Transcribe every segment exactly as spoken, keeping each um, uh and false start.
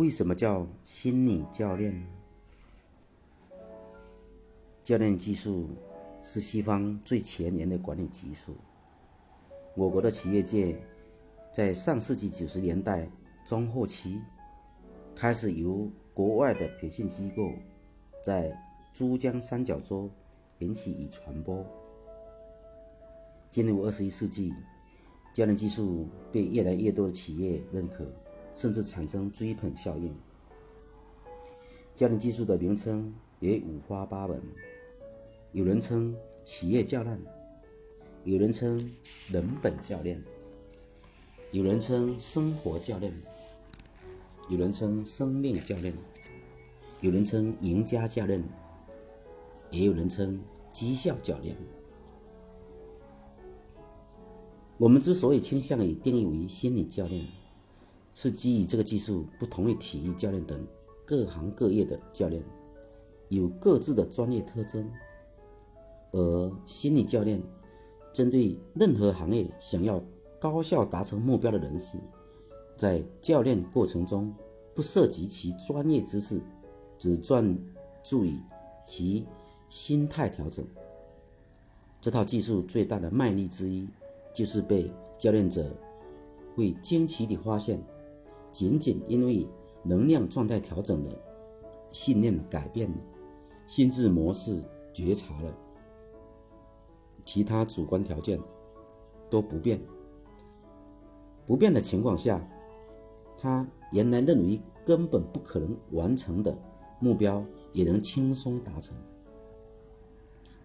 为什么叫心理教练呢？教练技术是西方最前沿的管理技术。我国的企业界在上世纪九十年代中后期开始由国外的培训机构在珠江三角洲引起与传播。进入二十一世纪，教练技术被越来越多的企业认可，甚至产生追捧效应。教练技术的名称也五花八门，有人称企业教练，有人称人本教练，有人称生活教练，有人称生命教练，有人称赢家教练，也有人称绩效教练。我们之所以倾向于定义为心理教练，是基于这个技术不同于体育教练等各行各业的教练有各自的专业特征，而心理教练针对任何行业想要高效达成目标的人士，在教练过程中不涉及其专业知识，只专注于其心态调整。这套技术最大的卖力之一，就是被教练者会惊奇地发现，仅仅因为能量状态调整了，信念改变了，心智模式觉察了，其他主观条件都不变。不变的情况下，他原来认为根本不可能完成的目标也能轻松达成。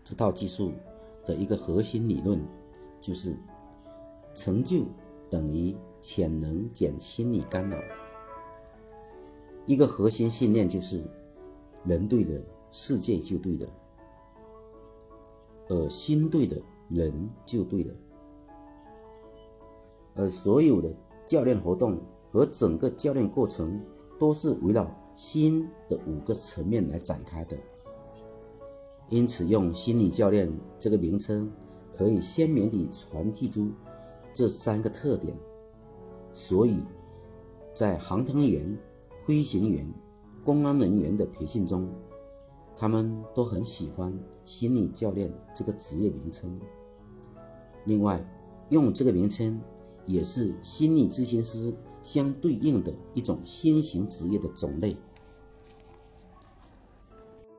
这套技术的一个核心理论就是成就等于潜能减心理干扰。一个核心信念就是人对的世界就对的，而心对的人就对的。而所有的教练活动和整个教练过程都是围绕心的五个层面来展开的，因此用心理教练这个名称可以鲜明地传递出这三个特点。所以在航天员、飞行员、公安人员的培训中，他们都很喜欢心理教练这个职业名称。另外，用这个名称也是心理咨询师相对应的一种新型职业的种类。